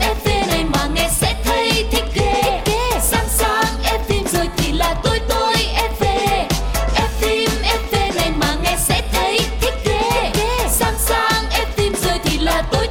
FF này mà nghe sẽ thấy thích ghê. Sáng sáng F phim rồi thì là tôi FF. F phim FF này mà nghe sẽ thấy thích ghê. Sáng sáng F phim rồi thì là tôi FF.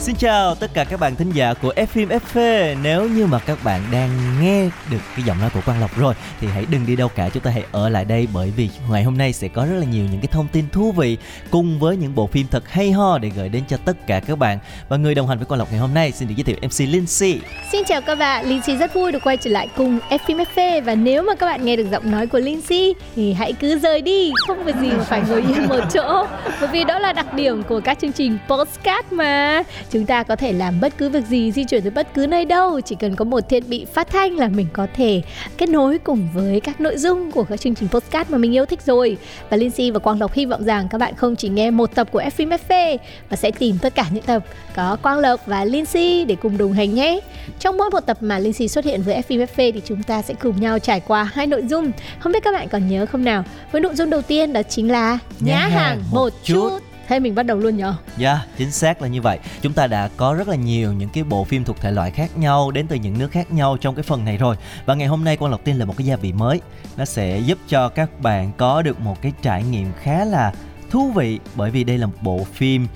Xin chào tất cả các bạn thính giả của Film FF. Nếu như mà các bạn đang nghe được cái giọng nói của Quang Lộc rồi thì hãy đừng đi đâu cả, chúng ta hãy ở lại đây, bởi vì ngày hôm nay sẽ có rất là nhiều những cái thông tin thú vị cùng với những bộ phim thật hay ho để gửi đến cho tất cả các bạn. Và người đồng hành với Quang Lộc ngày hôm nay xin được giới thiệu MC Linh Xi. Xin chào các bạn, Linh Xi rất vui được quay trở lại cùng FMF. Và nếu mà các bạn nghe được giọng nói của Linh Xi thì hãy cứ rời đi, không có gì mà phải ngồi yên một chỗ, bởi vì đó là đặc điểm của các chương trình podcast mà. Chúng ta có thể làm bất cứ việc gì, di chuyển tới bất cứ nơi đâu, chỉ cần có một thiết bị phát thanh là mình có thể kết nối cùng với các nội dung của các chương trình podcast mà mình yêu thích rồi. Và Linh Xi và Quang Lộc hy vọng rằng các bạn không chỉ nghe một tập của Film FF mà sẽ tìm tất cả những tập có Quang Lộc và Linh Xi để cùng đồng hành nhé. Trong mỗi một tập mà Linh Xi xuất hiện với Film FF thì chúng ta sẽ cùng nhau trải qua hai nội dung. Không biết các bạn còn nhớ không nào? Với nội dung đầu tiên đó chính là nhá hàng một chút. Thế mình bắt đầu luôn nhở? Dạ, chính xác là như vậy. Chúng ta đã có rất là nhiều những cái bộ phim thuộc thể loại khác nhau, đến từ những nước khác nhau trong cái phần này rồi. Và ngày hôm nay Quang Lộc tin là một cái gia vị mới, nó sẽ giúp cho các bạn có được một cái trải nghiệm khá là thú vị, bởi vì đây là một bộ phim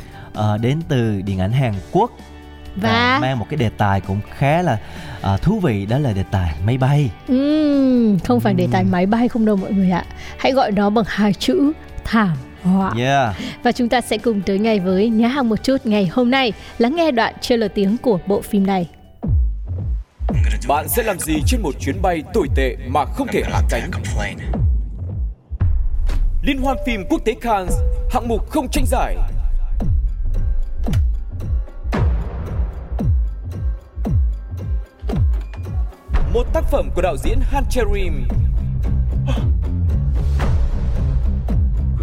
đến từ điện ảnh Hàn Quốc và mang một cái đề tài cũng khá là thú vị, đó là đề tài máy bay. Không phải đề tài máy bay không đâu mọi người ạ. Hãy gọi nó bằng hai chữ thảm. Wow. Yeah. Và chúng ta sẽ cùng tới ngay với nhá hàng một chút ngày hôm nay, lắng nghe đoạn trailer tiếng của bộ phim này. Bạn sẽ làm gì trên một chuyến bay tồi tệ mà không thể hạ cánh? Liên hoan phim quốc tế Cannes, hạng mục không tranh giải. Một tác phẩm của đạo diễn Han Cherim.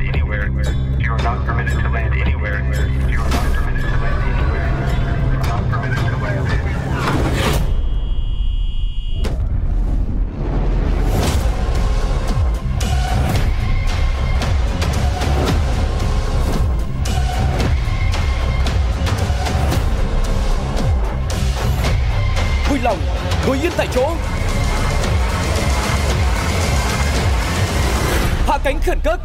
anywhere. You are not permitted to land anywhere. You are not permitted to land anywhere. You are not permitted to land anywhere. Vui lòng, ngồi yên tại chỗ. Hạ cánh khẩn cấp.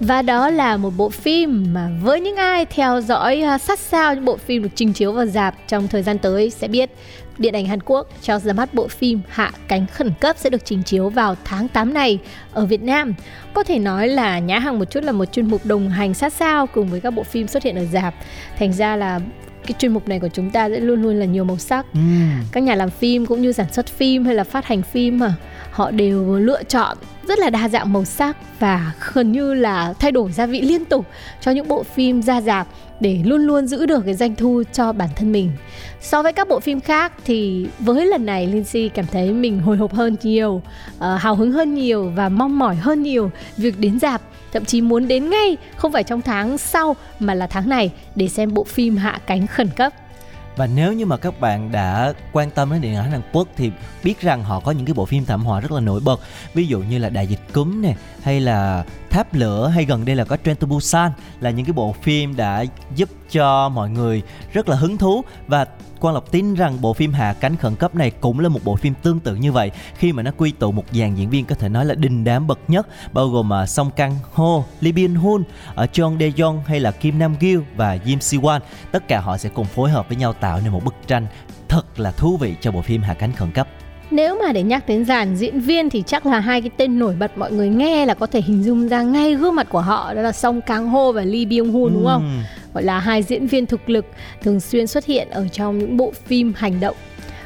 Và đó là một bộ phim mà với những ai theo dõi sát sao những bộ phim được trình chiếu vào rạp trong thời gian tới sẽ biết, điện ảnh Hàn Quốc cho ra mắt bộ phim Hạ Cánh Khẩn Cấp sẽ được trình chiếu vào tháng 8 này ở Việt Nam. Có thể nói là nhá hàng một chút là một chuyên mục đồng hành sát sao cùng với các bộ phim xuất hiện ở rạp. Thành ra là cái chuyên mục này của chúng ta sẽ luôn luôn là nhiều màu sắc. Các nhà làm phim cũng như sản xuất phim hay là phát hành phim mà họ đều lựa chọn rất là đa dạng màu sắc và gần như là thay đổi gia vị liên tục cho những bộ phim ra rạp để luôn luôn giữ được cái doanh thu cho bản thân mình. So với các bộ phim khác thì với lần này Linh Xi cảm thấy mình hồi hộp hơn nhiều, hào hứng hơn nhiều và mong mỏi hơn nhiều việc đến rạp. Thậm chí muốn đến ngay, không phải trong tháng sau mà là tháng này để xem bộ phim Hạ Cánh Khẩn Cấp. Và nếu như mà các bạn đã quan tâm đến điện ảnh Hàn Quốc thì biết rằng họ có những cái bộ phim thảm họa rất là nổi bật, ví dụ như là Đại Dịch Cúm này, hay là Tháp Lửa, hay gần đây là có Train to Busan, là những cái bộ phim đã giúp cho mọi người rất là hứng thú. Và Quang Lộc tin rằng bộ phim Hạ Cánh Khẩn Cấp này cũng là một bộ phim tương tự như vậy, khi mà nó quy tụ một dàn diễn viên có thể nói là đình đám bậc nhất, bao gồm Song Kang Ho, Lee Byung Hun, Jong De Jong hay là Kim Nam Gil và Yim Si Wan. Tất cả họ sẽ cùng phối hợp với nhau tạo nên một bức tranh thật là thú vị cho bộ phim Hạ Cánh Khẩn Cấp. Nếu mà để nhắc đến dàn diễn viên thì chắc là hai cái tên nổi bật mọi người nghe là có thể hình dung ra ngay gương mặt của họ, đó là Song Kang Ho và Lee Byung Hun đúng không? Gọi là hai diễn viên thực lực thường xuyên xuất hiện ở trong những bộ phim hành động,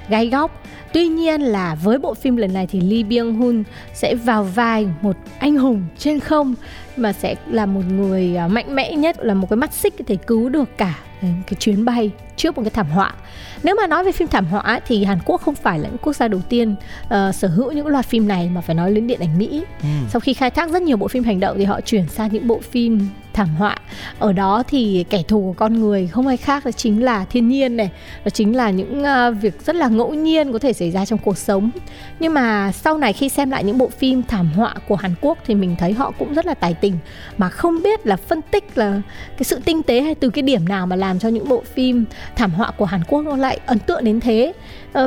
gai góc. Tuy nhiên là với bộ phim lần này thì Lee Byung Hun sẽ vào vai một anh hùng trên không mà sẽ là một người mạnh mẽ nhất, là một cái mắt xích có thể cứu được cả cái chuyến bay trước một cái thảm họa. Nếu mà nói về phim thảm họa thì Hàn Quốc không phải là những quốc gia đầu tiên sở hữu những loạt phim này, mà phải nói đến điện ảnh Mỹ. Sau khi khai thác rất nhiều bộ phim hành động thì họ chuyển sang những bộ phim thảm họa. Ở đó thì kẻ thù của con người không ai khác đó chính là thiên nhiên này, đó chính là những việc rất là ngẫu nhiên có thể xảy ra trong cuộc sống. Nhưng mà sau này khi xem lại những bộ phim thảm họa của Hàn Quốc thì mình thấy họ cũng rất là tài tình, mà không biết là phân tích là cái sự tinh tế hay từ cái điểm nào mà làm cho những bộ phim thảm họa của Hàn Quốc nó lại ấn tượng đến thế.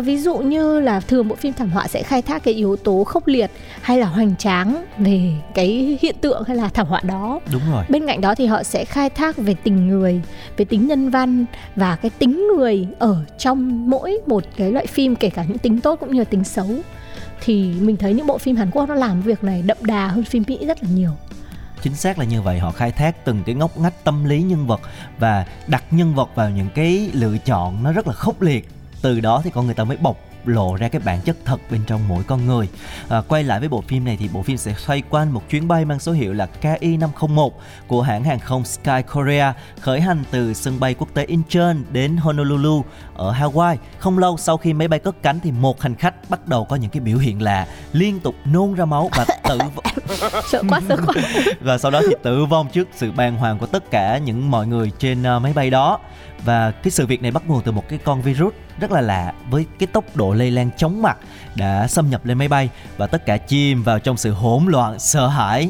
Ví dụ như là thường bộ phim thảm họa sẽ khai thác cái yếu tố khốc liệt hay là hoành tráng về cái hiện tượng hay là thảm họa đó. Đúng rồi. Bên cạnh đó thì họ sẽ khai thác về tình người, về tính nhân văn và cái tính người ở trong mỗi một cái loại phim, kể cả những tính tốt cũng như là tính xấu. Thì mình thấy những bộ phim Hàn Quốc nó làm việc này đậm đà hơn phim Mỹ rất là nhiều. Chính xác là như vậy, họ khai thác từng cái ngóc ngách tâm lý nhân vật và đặt nhân vật vào những cái lựa chọn nó rất là khốc liệt. Từ đó thì con người ta mới bộc lộ ra cái bản chất thật bên trong mỗi con người. Quay lại với bộ phim này thì bộ phim sẽ xoay quanh một chuyến bay mang số hiệu là KI501 của hãng hàng không Sky Korea, khởi hành từ sân bay quốc tế Incheon đến Honolulu ở Hawaii. Không lâu sau khi máy bay cất cánh thì một hành khách bắt đầu có những cái biểu hiện lạ, liên tục nôn ra máu và sợ quá. Và sau đó thì tử vong trước sự bàng hoàng của tất cả mọi người trên máy bay đó. Và cái sự việc này bắt nguồn từ một cái con virus rất là lạ với cái tốc độ lây lan chóng mặt đã xâm nhập lên máy bay, và tất cả chìm vào trong sự hỗn loạn, sợ hãi.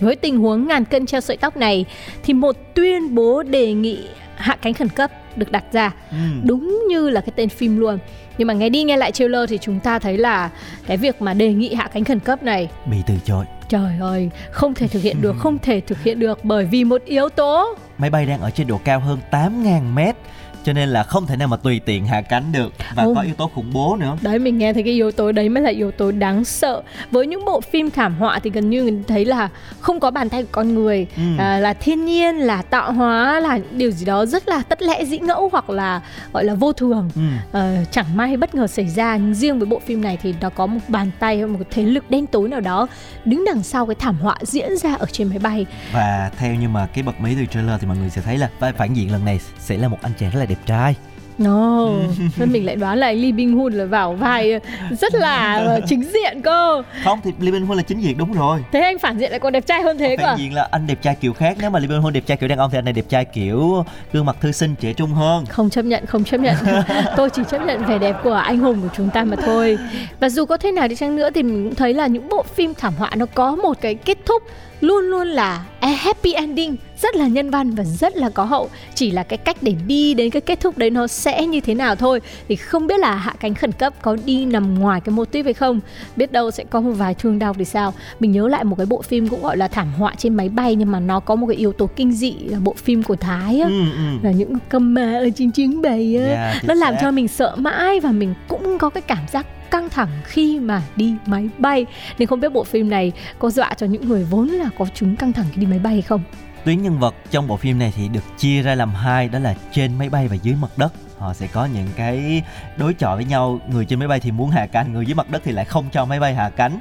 Với tình huống ngàn cân treo sợi tóc này thì một tuyên bố đề nghị hạ cánh khẩn cấp được đặt ra. Đúng như là cái tên phim luôn. Nhưng mà nghe đi nghe lại trailer thì chúng ta thấy là cái việc mà đề nghị hạ cánh khẩn cấp này bị từ chối. Trời ơi, không thể thực hiện được bởi vì một yếu tố. Máy bay đang ở trên độ cao hơn 8.000 mét, cho nên là không thể nào mà tùy tiện hạ cánh được. Và có yếu tố khủng bố nữa. Đấy, mình nghe thấy cái yếu tố đấy mới là yếu tố đáng sợ. Với những bộ phim thảm họa thì gần như mình thấy là không có bàn tay của con người, là thiên nhiên, là tạo hóa, là những điều gì đó rất là tất lẽ dĩ ngẫu, hoặc là gọi là vô thường, chẳng may bất ngờ xảy ra. Nhưng riêng với bộ phim này thì nó có một bàn tay, một thế lực đen tối nào đó đứng đằng sau cái thảm họa diễn ra ở trên máy bay. Và theo như mà cái bật mí từ trailer thì mọi người sẽ thấy là vai phản diện lần này sẽ là một anh chàng rất là đẹp trai. Nên mình lại đoán là Lee Byung Hun là vào vai rất là chính diện cơ. Không, thì Lee Byung Hun là chính diện đúng rồi. Thế anh phản diện lại còn đẹp trai hơn thế cơ. Phản diện là anh đẹp trai kiểu khác. Nếu mà Lee Byung Hun đẹp trai kiểu đàn ông thì anh này đẹp trai kiểu gương mặt thư sinh, trẻ trung hơn. Không chấp nhận. Tôi chỉ chấp nhận vẻ đẹp của anh hùng của chúng ta mà thôi. Và dù có thế nào đi chăng nữa thì mình cũng thấy là những bộ phim thảm họa nó có một cái kết thúc luôn luôn là happy ending, rất là nhân văn và rất là có hậu. Chỉ là cái cách để đi đến cái kết thúc đấy nó sẽ như thế nào thôi. Thì không biết là hạ cánh khẩn cấp có đi nằm ngoài cái motif hay không, biết đâu sẽ có một vài thương đau thì sao. Mình nhớ lại một cái bộ phim cũng gọi là thảm họa trên máy bay, nhưng mà nó có một cái yếu tố kinh dị, là bộ phim của Thái á, là những cơm ma ở trên chuyến bay á, nó làm cho mình sợ mãi. Và mình cũng có cái cảm giác căng thẳng khi mà đi máy bay. Nên không biết bộ phim này có dọa cho những người vốn là có chứng căng thẳng khi đi máy bay hay không. Tuyến nhân vật trong bộ phim này thì được chia ra làm hai, đó là trên máy bay và dưới mặt đất. Họ sẽ có những cái đối chọi với nhau. Người trên máy bay thì muốn hạ cánh, người dưới mặt đất thì lại không cho máy bay hạ cánh.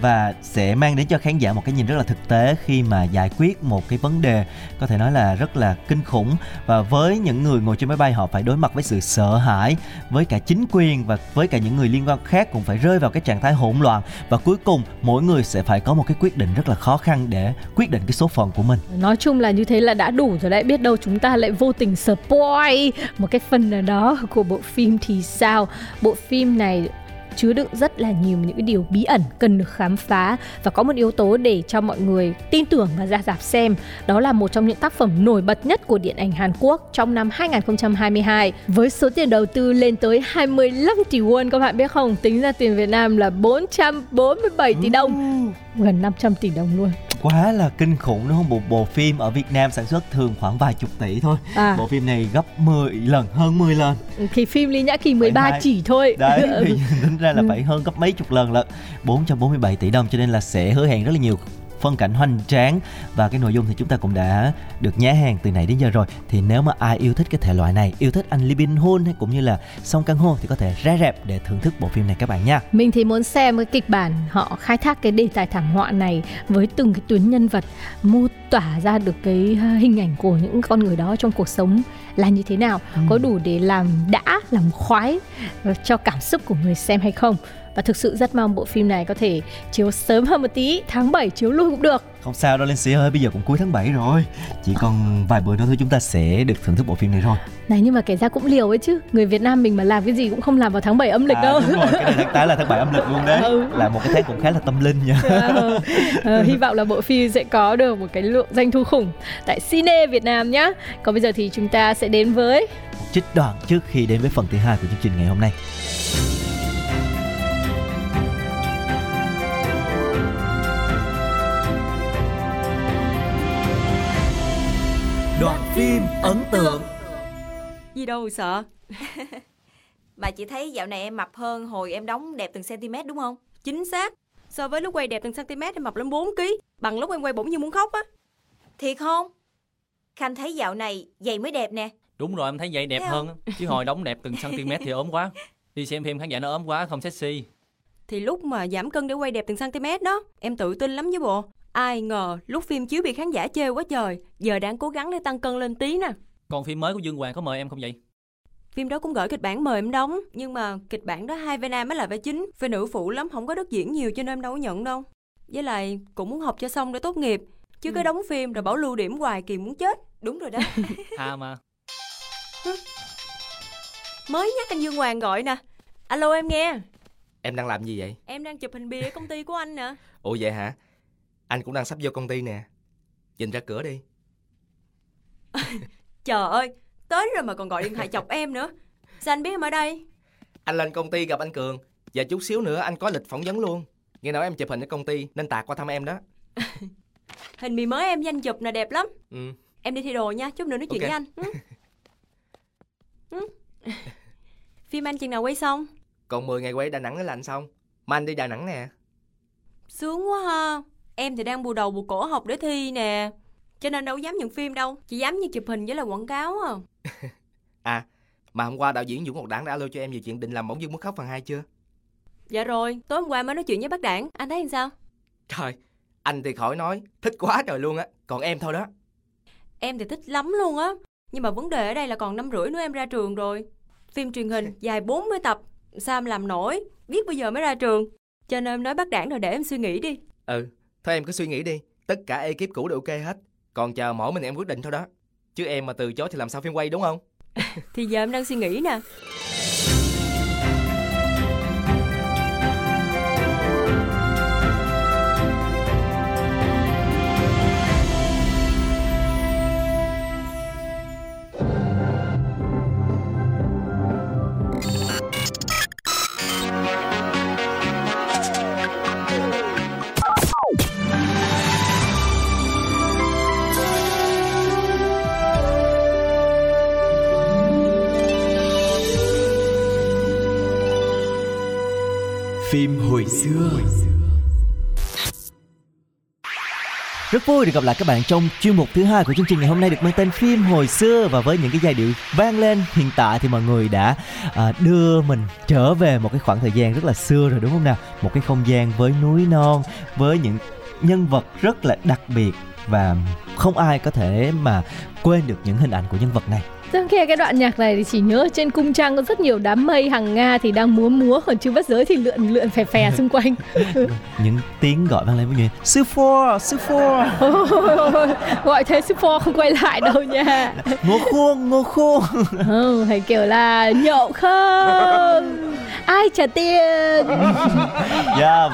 Và sẽ mang đến cho khán giả một cái nhìn rất là thực tế khi mà giải quyết một cái vấn đề có thể nói là rất là kinh khủng. Và với những người ngồi trên máy bay, họ phải đối mặt với sự sợ hãi, với cả chính quyền và với cả những người liên quan khác cũng phải rơi vào cái trạng thái hỗn loạn. Và cuối cùng mỗi người sẽ phải có một cái quyết định rất là khó khăn để quyết định cái số phận của mình. Nói chung là như thế là đã đủ rồi đấy. Biết đâu chúng ta lại vô tình spoil một cái phần này đó của bộ phim thì sao. Bộ phim này chứa đựng rất là nhiều những cái điều bí ẩn cần được khám phá, và có một yếu tố để cho mọi người tin tưởng và ra rạp xem. Đó là một trong những tác phẩm nổi bật nhất của điện ảnh Hàn Quốc trong năm 2022 với số tiền đầu tư lên tới 25 tỷ won. Các bạn biết không, tính ra tiền Việt Nam là 447 tỷ đồng, gần 500 tỷ đồng luôn. quá là kinh khủng đúng không? Bộ phim ở Việt Nam sản xuất thường khoảng vài chục tỷ thôi. Bộ phim này gấp 10 lần, hơn 10 lần. Thì phim Lý Nhã Kỳ 13 chỉ thôi. Đấy, thì tính ra là phải hơn gấp mấy chục lần lận. 447 tỷ đồng cho nên là sẽ hứa hẹn rất là nhiều phân cảnh hoành tráng, và cái nội dung thì chúng ta cũng đã được nhá hàng từ nãy đến giờ rồi. Thì nếu mà ai yêu thích cái thể loại này, yêu thích anh Lee Byung Hun hay cũng như là Song Kang Ho thì có thể ra rạp để thưởng thức bộ phim này các bạn nha. Mình thì muốn xem cái kịch bản họ khai thác cái đề tài thảm họa này với từng cái tuyến nhân vật, mô tả ra được cái hình ảnh của những con người đó trong cuộc sống là như thế nào, có đủ để làm đã, làm khoái cho cảm xúc của người xem hay không. Và thực sự rất mong bộ phim này có thể chiếu sớm hơn một tí, tháng 7 chiếu luôn cũng được. Không sao đâu Linh Xi ơi, bây giờ cũng cuối tháng 7 rồi. Chỉ còn vài bữa nữa thôi chúng ta sẽ được thưởng thức bộ phim này rồi. Này nhưng mà kể ra cũng liều ấy chứ. Người Việt Nam mình mà làm cái gì cũng không làm vào tháng 7 âm lịch đâu. Đúng rồi, cái này tháng 8 là tháng 7 âm lịch luôn đấy. Là một cái tháng cũng khá là tâm linh nha. Hy vọng là bộ phim sẽ có được một cái lượng doanh thu khủng tại Cine Việt Nam nhá. Còn bây giờ thì chúng ta sẽ đến với một trích đoạn trước khi đến với phần thứ 2 của chương trình ngày hôm nay. Đoạn phim ấn tượng. Gì đâu sợ. Bà chỉ thấy dạo này em mập hơn hồi em đóng Đẹp Từng cm đúng không? Chính xác. So với lúc quay Đẹp Từng cm em mập lên 4kg, bằng lúc em quay Bỗng Như Muốn Khóc á. Thiệt không? Khanh thấy dạo này giày mới đẹp nè. Đúng rồi, em thấy giày đẹp thấy hơn chứ hồi đóng Đẹp Từng cm thì ốm quá. Đi xem phim khán giả nó ốm quá không sexy. Thì lúc mà giảm cân để quay Đẹp Từng cm đó, em tự tin lắm chứ bộ. Ai ngờ lúc phim chiếu bị khán giả chê quá trời. Giờ đang cố gắng để tăng cân lên tí nè. Còn phim mới của Dương Hoàng có mời em không vậy? Phim đó cũng gửi kịch bản mời em đóng, nhưng mà kịch bản đó hai vai nam mới là vai chính, vai nữ phụ lắm, không có đất diễn nhiều cho nên em đâu có nhận đâu. Với lại cũng muốn học cho xong để tốt nghiệp, chứ cứ đóng phim rồi bảo lưu điểm hoài kìa muốn chết. Đúng rồi đó. Tha mà. Mới nhắc anh Dương Hoàng gọi nè. Alo em nghe. Em đang làm gì vậy? Em đang chụp hình bìa ở công ty của anh nè. Ủa vậy hả? Anh cũng đang sắp vô công ty nè. Nhìn ra cửa đi. Trời ơi, tới rồi mà còn gọi điện thoại chọc em nữa. Sao anh biết em ở đây? Anh lên công ty gặp anh Cường. Và chút xíu nữa anh có lịch phỏng vấn luôn. Nghe nói em chụp hình ở công ty nên Tạc qua thăm em đó. Hình bì mới em với anh chụp nè đẹp lắm. Em đi thay đồ nha, chút nữa nói chuyện với anh. Phim anh chừng nào quay xong? Còn 10 ngày quay Đà Nẵng là anh xong. Mà anh đi Đà Nẵng nè. Sướng quá ha. Em thì đang bù đầu bù cổ học để thi nè, cho nên đâu dám nhận phim đâu, chỉ dám như chụp hình với là quảng cáo à. À, mà hôm qua đạo diễn Vũ Ngọc Đãng đã alo cho em về chuyện định làm Bỗng Dưng Muốn Khóc phần 2 chưa? Dạ rồi, tối hôm qua mới nói chuyện với bác Đãng, anh thấy làm sao? Trời, anh thì khỏi nói, thích quá trời luôn á, còn em thôi đó. Em thì thích lắm luôn á, nhưng mà vấn đề ở đây là còn năm rưỡi nữa em ra trường rồi. Phim truyền hình dài 40 tập, sao em làm nổi, biết bây giờ mới ra trường. Cho nên em nói bác Đãng rồi để em suy nghĩ đi. Ừ. Thôi em cứ suy nghĩ đi, tất cả ekip cũ đều ok hết, còn chờ mỗi mình em quyết định thôi đó. Chứ em mà từ chối thì làm sao phim quay đúng không? Thì giờ em đang suy nghĩ nè. Phim hồi xưa. Rất vui được gặp lại các bạn trong chuyên mục thứ 2 của chương trình ngày hôm nay được mang tên Phim hồi xưa. Và với những cái giai điệu vang lên hiện tại thì mọi người đã đưa mình trở về một cái khoảng thời gian rất là xưa rồi đúng không nào? Một cái không gian với núi non, với những nhân vật rất là đặc biệt và không ai có thể mà quên được những hình ảnh của nhân vật này. Trong khi cái đoạn nhạc này thì chỉ nhớ trên cung trăng có rất nhiều đám mây, hàng Nga thì đang múa, còn Trư Bát Giới thì lượn phè xung quanh. Những tiếng gọi vang lên với người sư phụ. Gọi thế sư phụ không quay lại đâu nha. Ngô Khôn. Hay kiểu là nhậu không? Ai trả tiền?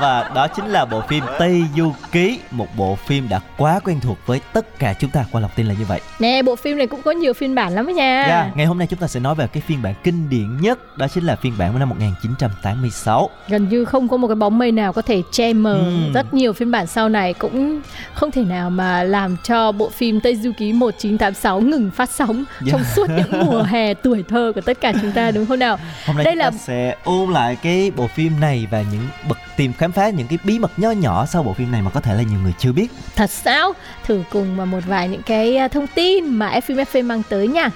Và đó chính là bộ phim Tây Du Ký, một bộ phim đã quá quen thuộc với tất cả chúng ta. Quang Lộc tin là như vậy. Nè, bộ phim này cũng có nhiều phiên bản lắm đó nha. nha. Ngày hôm nay chúng ta sẽ nói về cái phiên bản kinh điển nhất, đó chính là phiên bản của năm 1986. Gần như không có một cái bóng mây nào có thể che mờ. Rất nhiều phiên bản sau này cũng không thể nào mà làm cho bộ phim Tây Du Ký 1986 ngừng phát sóng trong suốt những mùa hè tuổi thơ của tất cả chúng ta, đúng không nào? Hôm nay chúng ta sẽ ôn lại cái bộ phim này và những bậc tìm khám phá những cái bí mật nho nhỏ sau bộ phim này mà có thể là nhiều người chưa biết. Thật sao? Thử cùng mà một vài những cái thông tin mà FMF mang tới nha.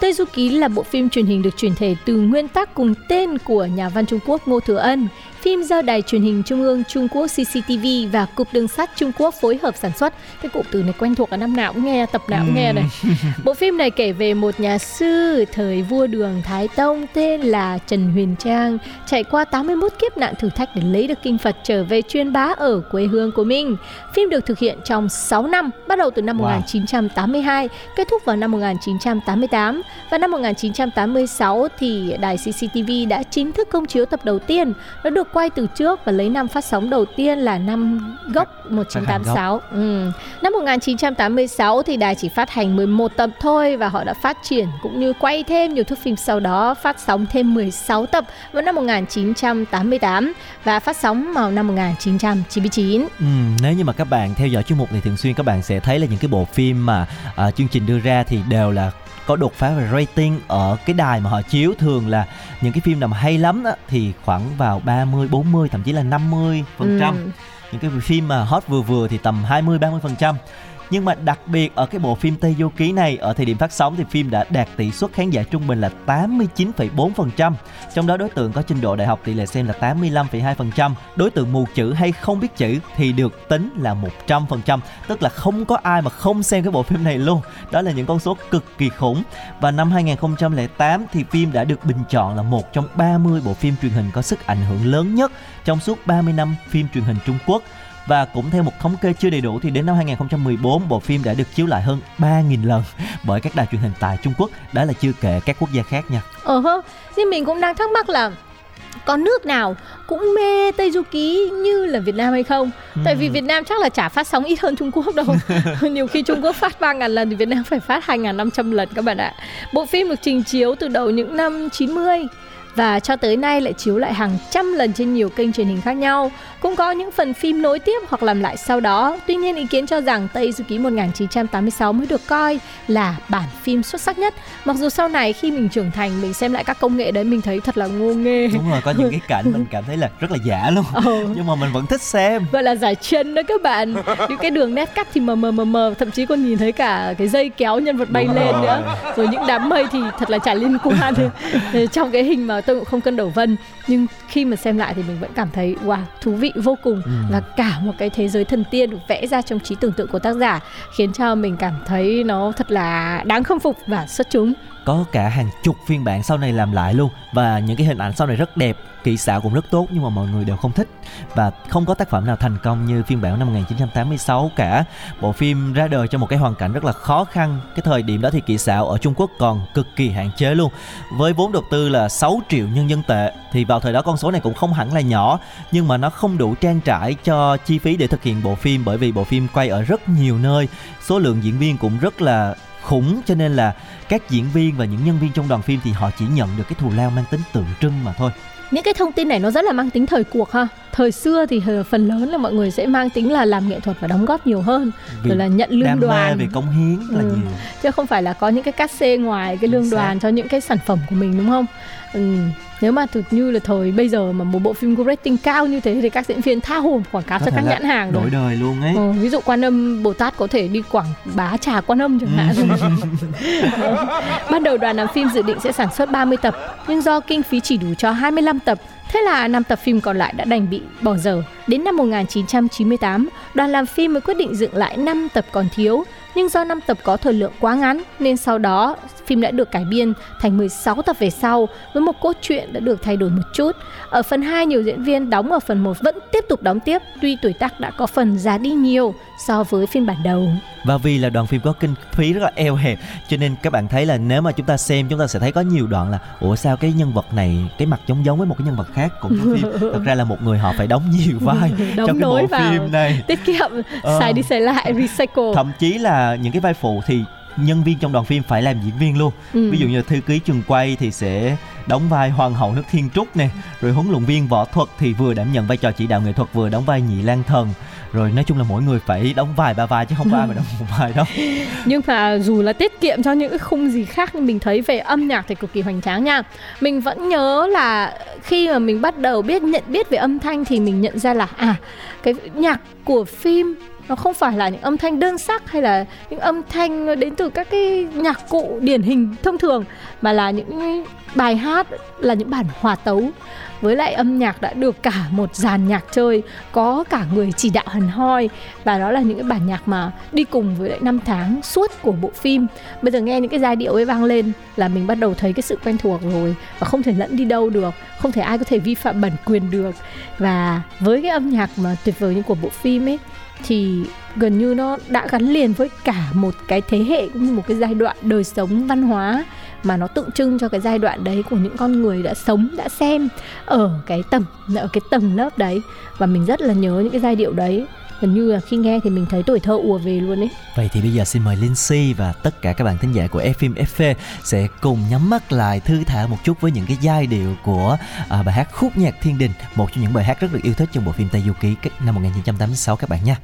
Tây Du Ký là bộ phim truyền hình được chuyển thể từ nguyên tác cùng tên của nhà văn Trung Quốc Ngô Thừa Ân. Phim do Đài Truyền hình Trung ương Trung Quốc CCTV và Cục Đường sắt Trung Quốc phối hợp sản xuất. Cái cụm từ này quen thuộc ở năm nào cũng nghe, tập nào cũng nghe này. Bộ phim này kể về một nhà sư thời vua Đường Thái Tông tên là Trần Huyền Trang trải qua 81 kiếp nạn thử thách để lấy được kinh Phật trở về truyền bá ở quê hương của mình. Phim được thực hiện trong 6 năm, bắt đầu từ năm 1982, kết thúc vào năm 1988. Và năm 1986 thì đài CCTV đã chính thức công chiếu tập đầu tiên. Nó được quay từ trước và lấy năm phát sóng đầu tiên là năm gốc 1986. Năm 1986 thì đài chỉ phát hành 11 tập thôi và họ đã phát triển cũng như quay thêm nhiều thước phim sau đó, phát sóng thêm 16 tập vào năm 1988 và phát sóng vào năm 1999. Nếu như mà các bạn theo dõi chuyên mục này thường xuyên, các bạn sẽ thấy là những cái bộ phim mà chương trình đưa ra thì đều là có đột phá về rating ở cái đài mà họ chiếu. Thường là những cái phim nào mà hay lắm đó, thì khoảng vào 30, 40, thậm chí là 50%. Những cái phim mà hot vừa vừa thì tầm 20, 30%. Nhưng mà đặc biệt ở cái bộ phim Tây Du Ký này, ở thời điểm phát sóng thì phim đã đạt tỷ suất khán giả trung bình là 89,4%. Trong đó đối tượng có trình độ đại học tỷ lệ xem là 85,2%. Đối tượng mù chữ hay không biết chữ thì được tính là 100%. Tức là không có ai mà không xem cái bộ phim này luôn. Đó là những con số cực kỳ khủng. Và năm 2008 thì phim đã được bình chọn là một trong 30 bộ phim truyền hình có sức ảnh hưởng lớn nhất trong suốt 30 năm phim truyền hình Trung Quốc. Và cũng theo một thống kê chưa đầy đủ thì đến năm 2014, bộ phim đã được chiếu lại hơn 3.000 lần bởi các đài truyền hình tại Trung Quốc. Đó là chưa kể các quốc gia khác nha. Nhưng mình cũng đang thắc mắc là có nước nào cũng mê Tây Du Ký như là Việt Nam hay không? Tại vì Việt Nam chắc là chả phát sóng ít hơn Trung Quốc đâu. Nhiều khi Trung Quốc phát 3.000 lần thì Việt Nam phải phát 2.500 lần các bạn ạ. Bộ phim được trình chiếu từ đầu những năm 90 và cho tới nay lại chiếu lại hàng trăm lần trên nhiều kênh truyền hình khác nhau. Cũng có những phần phim nối tiếp hoặc làm lại sau đó. Tuy nhiên, ý kiến cho rằng Tây Du Ký 1986 mới được coi là bản phim xuất sắc nhất. Mặc dù sau này khi mình trưởng thành, mình xem lại các công nghệ đấy, mình thấy thật là ngô nghê. Đúng rồi, có những cái cảnh mình cảm thấy là rất là giả luôn. Nhưng mà mình vẫn thích xem. Gọi là giải chân đó các bạn. Những cái đường nét cắt thì mờ, thậm chí còn nhìn thấy cả cái dây kéo nhân vật bay lên nữa. Rồi những đám mây thì thật là chả liên quan. Trong cái hình mà tôi cũng không cân đầu vân. Nhưng khi mà xem lại thì mình vẫn cảm thấy wow, thú vị vô cùng. Là cả một cái thế giới thần tiên được vẽ ra trong trí tưởng tượng của tác giả, khiến cho mình cảm thấy nó thật là đáng khâm phục và xuất chúng. Có cả hàng chục phiên bản sau này làm lại luôn. Và những cái hình ảnh sau này rất đẹp, kỹ xảo cũng rất tốt, nhưng mà mọi người đều không thích. Và không có tác phẩm nào thành công như phiên bản năm 1986 cả. Bộ phim ra đời trong một cái hoàn cảnh rất là khó khăn. Cái thời điểm đó thì kỹ xảo ở Trung Quốc còn cực kỳ hạn chế luôn. Với vốn đầu tư là 6 triệu nhân dân tệ, thì vào thời đó con số này cũng không hẳn là nhỏ, nhưng mà nó không đủ trang trải cho chi phí để thực hiện bộ phim. Bởi vì bộ phim quay ở rất nhiều nơi, số lượng diễn viên cũng rất là khủng, cho nên là các diễn viên và những nhân viên trong đoàn phim thì họ chỉ nhận được cái thù lao mang tính tượng trưng mà thôi. Những cái thông tin này nó rất là mang tính thời cuộc ha. Thời xưa thì phần lớn là mọi người sẽ mang tính là làm nghệ thuật và đóng góp nhiều hơn, rồi là nhận lương đoàn về cống hiến là nhiều, chứ không phải là có những cái cát xê ngoài cái lương đoàn cho những cái sản phẩm của mình, đúng không? Nếu mà thực như là thời bây giờ mà một bộ phim rating cao như thế thì các diễn viên tha hồ quảng cáo cho các nhãn hàng đổi đời luôn ấy. Ví dụ Quan Âm Bồ Tát có thể đi quảng bá trà Quan Âm chẳng hạn. Ban đầu đoàn làm phim dự định sẽ sản xuất 30 tập, nhưng do kinh phí chỉ đủ cho 25 tập, thế là 5 tập phim còn lại đã đành bị bỏ dở. Đến năm 1998, đoàn làm phim mới quyết định dựng lại 5 tập còn thiếu. Nhưng do 5 tập có thời lượng quá ngắn nên sau đó phim đã được cải biên thành 16 tập về sau, với một cốt truyện đã được thay đổi một chút. Ở phần 2, nhiều diễn viên đóng ở phần 1 vẫn tiếp tục đóng tiếp, tuy tuổi tác đã có phần già đi nhiều so với phiên bản đầu. Và vì là đoàn phim có kinh phí rất là eo hẹp, cho nên các bạn thấy là nếu mà chúng ta xem, chúng ta sẽ thấy có nhiều đoạn là ủa sao cái nhân vật này cái mặt giống giống với một cái nhân vật khác của phim. Thật ra là một người họ phải đóng nhiều vai trong cái bộ phim này, tiết kiệm, xài đi xài lại, recycle. Thậm chí là những cái vai phụ thì nhân viên trong đoàn phim phải làm diễn viên luôn. Ví dụ như thư ký trường quay thì sẽ đóng vai hoàng hậu nước Thiên Trúc nè, rồi huấn luyện viên võ thuật thì vừa đảm nhận vai trò chỉ đạo nghệ thuật vừa đóng vai Nhị Lang Thần. Rồi nói chung là mỗi người phải đóng vài ba vai chứ không có ai mà đóng một vai đâu. Nhưng mà dù là tiết kiệm cho những khung gì khác, nhưng mình thấy về âm nhạc thì cực kỳ hoành tráng nha. Mình vẫn nhớ là khi mà mình bắt đầu nhận biết về âm thanh thì mình nhận ra là cái nhạc của phim nó không phải là những âm thanh đơn sắc hay là những âm thanh đến từ các cái nhạc cụ điển hình thông thường, mà là những bài hát, là những bản hòa tấu, với lại âm nhạc đã được cả một dàn nhạc chơi, có cả người chỉ đạo hẳn hoi, và đó là những cái bản nhạc mà đi cùng với lại năm tháng suốt của bộ phim. Bây giờ nghe những cái giai điệu ấy vang lên là mình bắt đầu thấy cái sự quen thuộc rồi, và không thể lẫn đi đâu được, không thể ai có thể vi phạm bản quyền được. Và với cái âm nhạc mà tuyệt vời như của bộ phim ấy thì gần như nó đã gắn liền với cả một cái thế hệ cũng như một cái giai đoạn đời sống văn hóa, mà nó tượng trưng cho cái giai đoạn đấy của những con người đã sống, đã xem ở cái tầng lớp đấy. Và mình rất là nhớ những cái giai điệu đấy, gần như là khi nghe thì mình thấy tuổi thơ ùa về luôn ấy. Vậy thì bây giờ xin mời Linh Xi và tất cả các bạn thính giả của Film FF sẽ cùng nhắm mắt lại, thư thả một chút với những cái giai điệu của bài hát Khúc nhạc Thiên Đình, một trong những bài hát rất được yêu thích trong bộ phim Tây Du Ký năm 1986 các bạn nha.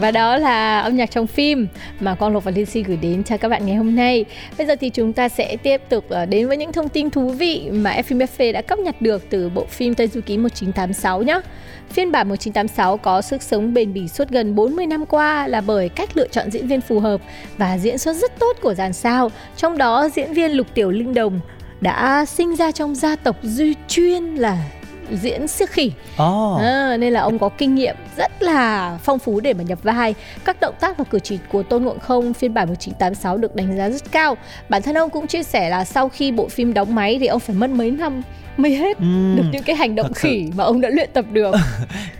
Và đó là âm nhạc trong phim mà Quang Lộc và Linh Xi gửi đến cho các bạn ngày hôm nay. Bây giờ thì chúng ta sẽ tiếp tục đến với những thông tin thú vị mà FMF đã cập nhật được từ bộ phim Tây Du Ký 1986 nhé. Phiên bản 1986 có sức sống bền bỉ suốt gần 40 năm qua là bởi cách lựa chọn diễn viên phù hợp và diễn xuất rất tốt của dàn sao. Trong đó diễn viên Lục Tiểu Linh Đồng đã sinh ra trong gia tộc Duy Chuyên là diễn siếc khỉ, nên là ông có kinh nghiệm rất là phong phú để mà nhập vai. Các động tác và cử chỉ của Tôn Ngộ Không phiên bản 1986 được đánh giá rất cao. Bản thân ông cũng chia sẻ là sau khi bộ phim đóng máy thì ông phải mất mấy năm mới hết được những cái hành động khỉ mà ông đã luyện tập được.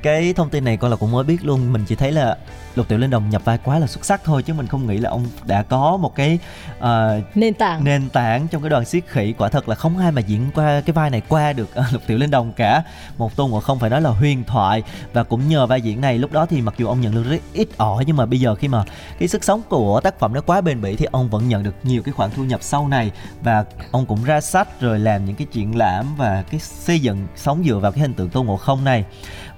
Cái thông tin này con là cũng mới biết luôn. Mình chỉ thấy là Lục Tiểu Linh Đồng nhập vai quá là xuất sắc thôi, chứ mình không nghĩ là ông đã có một cái nền tảng trong cái đoàn siếc khỉ. Quả thật là không ai mà diễn qua cái vai này qua được Lục Tiểu Linh Đồng cả. Một Tôn Ngộ Không phải nói là huyền thoại. Và cũng nhờ vai diễn này, lúc đó thì mặc dù ông nhận được rất ít ỏi, nhưng mà bây giờ khi mà cái sức sống của tác phẩm nó quá bền bỉ thì ông vẫn nhận được nhiều cái khoản thu nhập sau này. Và ông cũng ra sách rồi làm những cái triển lãm và cái xây dựng sống dựa vào cái hình tượng Tôn Ngộ Không này.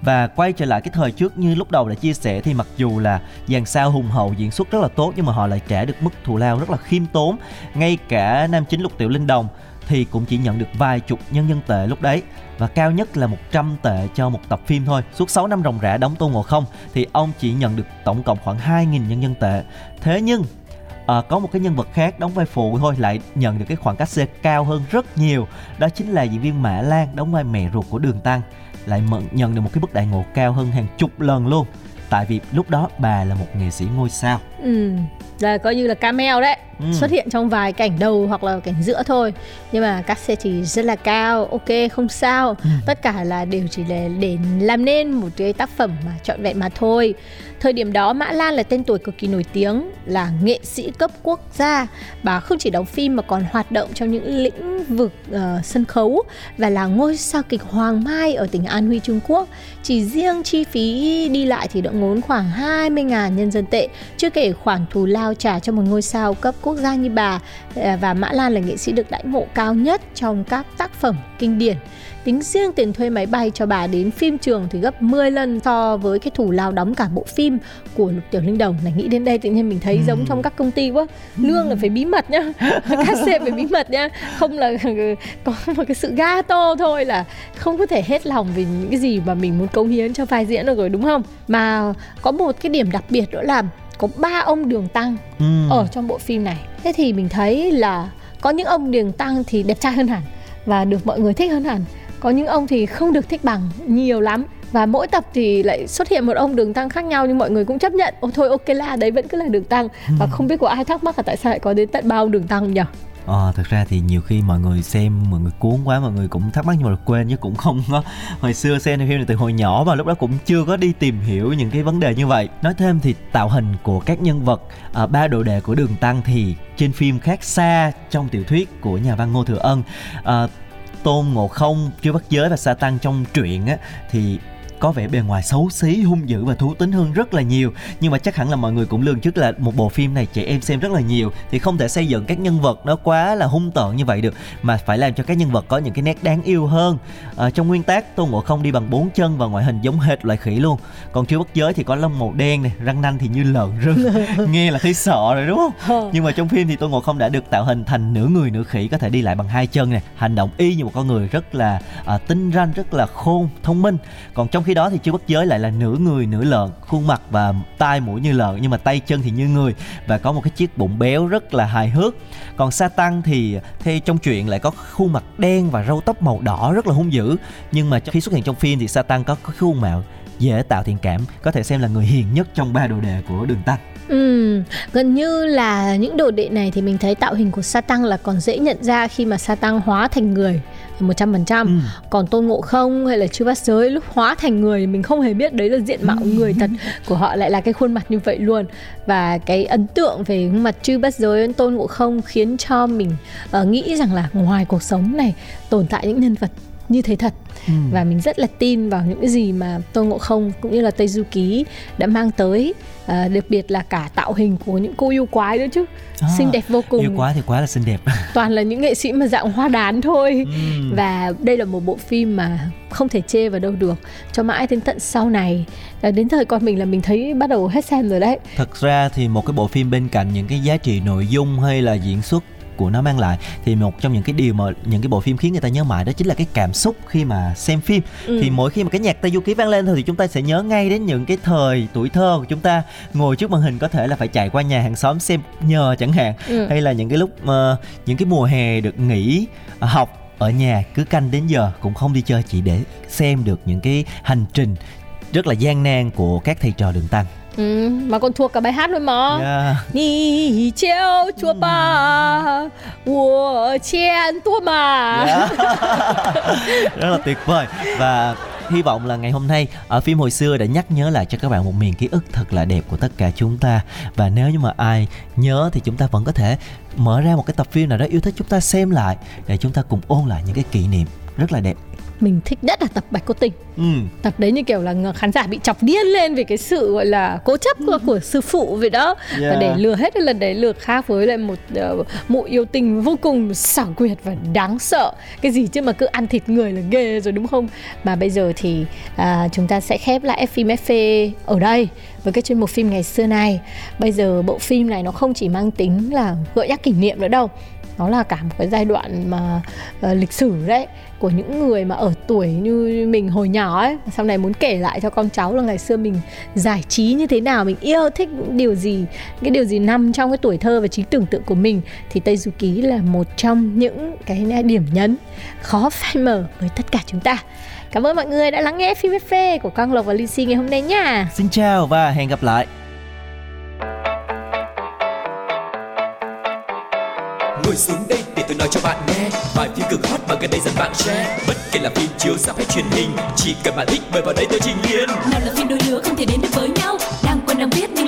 Và quay trở lại cái thời trước như lúc đầu đã chia sẻ, thì mặc dù là dàn sao hùng hậu, diễn xuất rất là tốt, nhưng mà họ lại trả được mức thù lao rất là khiêm tốn. Ngay cả nam chính Lục Tiểu Linh Đồng thì cũng chỉ nhận được vài chục nhân dân tệ lúc đấy, và cao nhất là 100 tệ cho một tập phim thôi. Suốt 6 năm ròng rã đóng Tôn Ngộ Không thì ông chỉ nhận được tổng cộng khoảng 2.000 nhân dân tệ. Thế nhưng có một cái nhân vật khác đóng vai phụ thôi lại nhận được cái khoảng cách xe cao hơn rất nhiều. Đó chính là diễn viên Mã Lan đóng vai mẹ ruột của Đường Tăng, lại nhận được một cái bức đại ngộ cao hơn hàng chục lần luôn. Tại vì lúc đó bà là một nghệ sĩ ngôi sao, là coi như là cameo đấy, xuất hiện trong vài cảnh đầu hoặc là cảnh giữa thôi, nhưng mà các xe chỉ rất là cao. Ok, không sao, tất cả là đều chỉ là để làm nên một cái tác phẩm mà trọn vẹn mà thôi. Thời điểm đó Mã Lan là tên tuổi cực kỳ nổi tiếng, là nghệ sĩ cấp quốc gia. Bà không chỉ đóng phim mà còn hoạt động trong những lĩnh vực sân khấu, và là ngôi sao kịch Hoàng Mai ở tỉnh An Huy, Trung Quốc. Chỉ riêng chi phí đi lại thì đã ngốn khoảng 20.000 nhân dân tệ, chưa kể khoản thù lao trả cho một ngôi sao cấp quốc gia như bà. Và Mã Lan là nghệ sĩ được đãi ngộ cao nhất trong các tác phẩm kinh điển. Tính riêng tiền thuê máy bay cho bà đến phim trường thì gấp 10 lần so với cái thù lao đóng cả bộ phim của Lục Tiểu Linh Đồng. Này, nghĩ đến đây tự nhiên mình thấy giống trong các công ty quá. Lương là phải bí mật nhá, các sếp phải bí mật nhá, không là có một cái sự gato thôi là không có thể hết lòng vì những cái gì mà mình muốn cống hiến cho vai diễn được rồi, đúng không? Mà có một cái điểm đặc biệt nữa là có 3 ông Đường Tăng ở trong bộ phim này. Thế thì mình thấy là có những ông Đường Tăng thì đẹp trai hơn hẳn và được mọi người thích hơn hẳn, có những ông thì không được thích bằng nhiều lắm. Và mỗi tập thì lại xuất hiện một ông Đường Tăng khác nhau, nhưng mọi người cũng chấp nhận. Ôi thôi, ok là đấy vẫn cứ là Đường Tăng. Và không biết có ai thắc mắc là tại sao lại có đến tận 3 ông Đường Tăng nhỉ? Thực ra thì nhiều khi mọi người xem, mọi người cuốn quá, mọi người cũng thắc mắc nhưng mà quên, chứ cũng không có. Hồi xưa xem phim này từ hồi nhỏ mà lúc đó cũng chưa có đi tìm hiểu những cái vấn đề như vậy. Nói thêm thì tạo hình của các nhân vật, ba đồ đệ của Đường Tăng thì trên phim khác xa trong tiểu thuyết của nhà văn Ngô Thừa Ân. Tôn Ngộ Không, Trư Bát Giới và Sa Tăng trong truyện á, thì có vẻ bề ngoài xấu xí, hung dữ và thú tính hơn rất là nhiều. Nhưng mà chắc hẳn là mọi người cũng lường trước là một bộ phim này trẻ em xem rất là nhiều, thì không thể xây dựng các nhân vật nó quá là hung tợn như vậy được, mà phải làm cho các nhân vật có những cái nét đáng yêu hơn. Trong nguyên tác Tôn Ngộ Không đi bằng 4 chân và ngoại hình giống hệt loài khỉ luôn. Còn Trư Bát Giới thì có lông màu đen này, răng nanh thì như lợn rừng nghe là thấy sợ rồi đúng không? Nhưng mà trong phim thì Tôn Ngộ Không đã được tạo hình thành nửa người nửa khỉ, có thể đi lại bằng 2 chân này, hành động y như một con người, rất là tinh ranh, rất là khôn, thông minh. Còn trong khi đó thì Trư Bát Giới lại là nửa người nửa lợn, khuôn mặt và tai mũi như lợn nhưng mà tay chân thì như người, và có một cái chiếc bụng béo rất là hài hước. Còn Sa Tăng thì trong truyện lại có khuôn mặt đen và râu tóc màu đỏ rất là hung dữ, nhưng mà khi xuất hiện trong phim thì Sa Tăng có khuôn mạo dễ tạo thiện cảm, có thể xem là người hiền nhất trong 3 đồ đệ của Đường Tăng. Gần như là những đồ đệ này thì mình thấy tạo hình của Sa Tăng là còn dễ nhận ra khi mà Sa Tăng hóa thành người 100%. Còn Tôn Ngộ Không hay là Trư Bát Giới lúc hóa thành người mình không hề biết đấy là diện mạo người thật của họ, lại là cái khuôn mặt như vậy luôn. Và cái ấn tượng về mặt Trư Bát Giới, Tôn Ngộ Không khiến cho mình nghĩ rằng là ngoài cuộc sống này tồn tại những nhân vật như thế thật. Và mình rất là tin vào những cái gì mà Tôn Ngộ Không cũng như là Tây Du Ký đã mang tới, đặc biệt là cả tạo hình của những cô yêu quái nữa chứ. Xinh đẹp vô cùng. Yêu quá thì quá là xinh đẹp. Toàn là những nghệ sĩ mà dạng hoa đán thôi. Và đây là một bộ phim mà không thể chê vào đâu được, cho mãi đến tận sau này, đến thời con mình là mình thấy bắt đầu hết xem rồi đấy. Thật ra thì một cái bộ phim bên cạnh những cái giá trị nội dung hay là diễn xuất của nó mang lại, thì một trong những cái điều mà những cái bộ phim khiến người ta nhớ mãi đó chính là cái cảm xúc khi mà xem phim. Thì mỗi khi mà cái nhạc Tây Du Ký vang lên thì chúng ta sẽ nhớ ngay đến những cái thời tuổi thơ của chúng ta, ngồi trước màn hình có thể là phải chạy qua nhà hàng xóm xem nhờ chẳng hạn, hay là những cái lúc những cái mùa hè được nghỉ học ở nhà cứ canh đến giờ cũng không đi chơi chỉ để xem được những cái hành trình rất là gian nan của các thầy trò Đường Tăng. Mà còn thuộc cả bài hát luôn mà. Nhi chiêu chúa bà, của chen tua mà. Rất là tuyệt vời. Và hy vọng là ngày hôm nay ở phim hồi xưa đã nhắc nhớ lại cho các bạn một miền ký ức thật là đẹp của tất cả chúng ta. Và nếu như mà ai nhớ thì chúng ta vẫn có thể mở ra một cái tập phim nào đó yêu thích, chúng ta xem lại để chúng ta cùng ôn lại những cái kỷ niệm rất là đẹp. Mình thích nhất là tập Bạch Cốt Tình. Tập đấy như kiểu là khán giả bị chọc điên lên về cái sự gọi là cố chấp của sư phụ vậy đó. Và để lừa hết lần đấy lừa khác với lại một mụ yêu tình vô cùng xảo quyệt và đáng sợ. Cái gì chứ mà cứ ăn thịt người là ghê rồi đúng không? Mà bây giờ thì chúng ta sẽ khép lại Film FF ở đây với cái chuyên mục phim ngày xưa này. Bây giờ bộ phim này nó không chỉ mang tính là gợi nhắc kỷ niệm nữa đâu, nó là cả một cái giai đoạn mà lịch sử đấy, của những người mà ở tuổi như mình hồi nhỏ ấy, sau này muốn kể lại cho con cháu là ngày xưa mình giải trí như thế nào, mình yêu thích điều gì, cái điều gì nằm trong cái tuổi thơ và trí tưởng tượng của mình, thì Tây Du Ký là một trong những cái điểm nhấn khó phai mờ với tất cả chúng ta. Cảm ơn mọi người đã lắng nghe Phim FF của Quang Lộc và Linh Xi ngày hôm nay nha. Xin chào và hẹn gặp lại. Ngồi xuống đây để tôi nói cho bạn nghe bài phim cực hot mà gần đây dần bạn share. Bất kể là phim chiếu rạp hay truyền hình, chỉ cần bạn thích mời vào đây tôi trình liền. Nào là phim đôi lứa không thể đến được với nhau, đang quen đang biết.